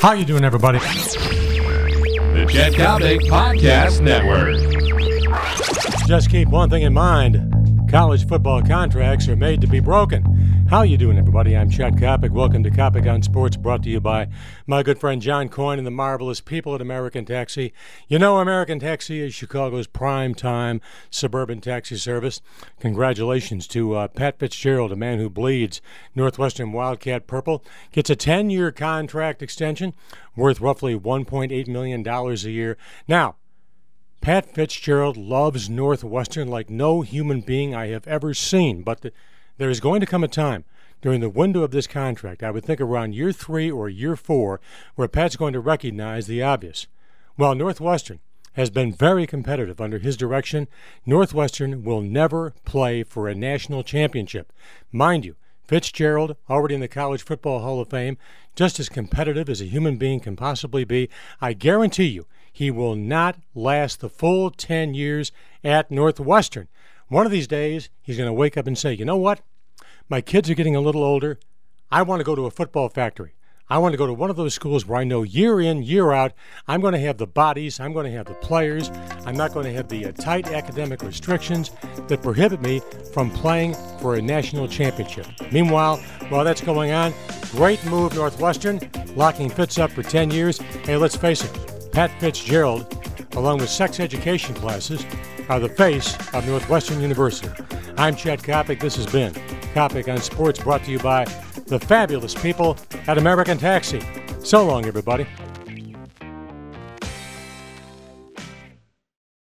How you doing, everybody? The Jet a Podcast Network. Just keep one thing in mind. College football contracts are made to be broken. How you doing, everybody? I'm Chad Kopic. Welcome to Kopic on Sports, brought to you by my good friend John Coyne and the marvelous people at American Taxi. You know, American Taxi is Chicago's prime-time suburban taxi service. Congratulations to Pat Fitzgerald, a man who bleeds Northwestern Wildcat purple. Gets a 10-year contract extension worth roughly $1.8 million a year. Now, Pat Fitzgerald loves Northwestern like no human being I have ever seen, but there is going to come a time during the window of this contract, I would think around year 3 or year 4, where Pat's going to recognize the obvious. While Northwestern has been very competitive under his direction, Northwestern will never play for a national championship. Mind you, Fitzgerald, already in the College Football Hall of Fame, just as competitive as a human being can possibly be. I guarantee you he will not last the full 10 years at Northwestern. One of these days, he's going to wake up and say, you know what? My kids are getting a little older. I want to go to a football factory. I want to go to one of those schools where I know year in, year out, I'm going to have the bodies, I'm going to have the players, I'm not going to have the tight academic restrictions that prohibit me from playing for a national championship. Meanwhile, while that's going on, great move Northwestern, locking Fitz up for 10 years. Hey, let's face it, Pat Fitzgerald, along with sex education classes, are the face of Northwestern University. I'm Chad Kopic. This has been Kopic on Sports, brought to you by the fabulous people at American Taxi. So long, everybody.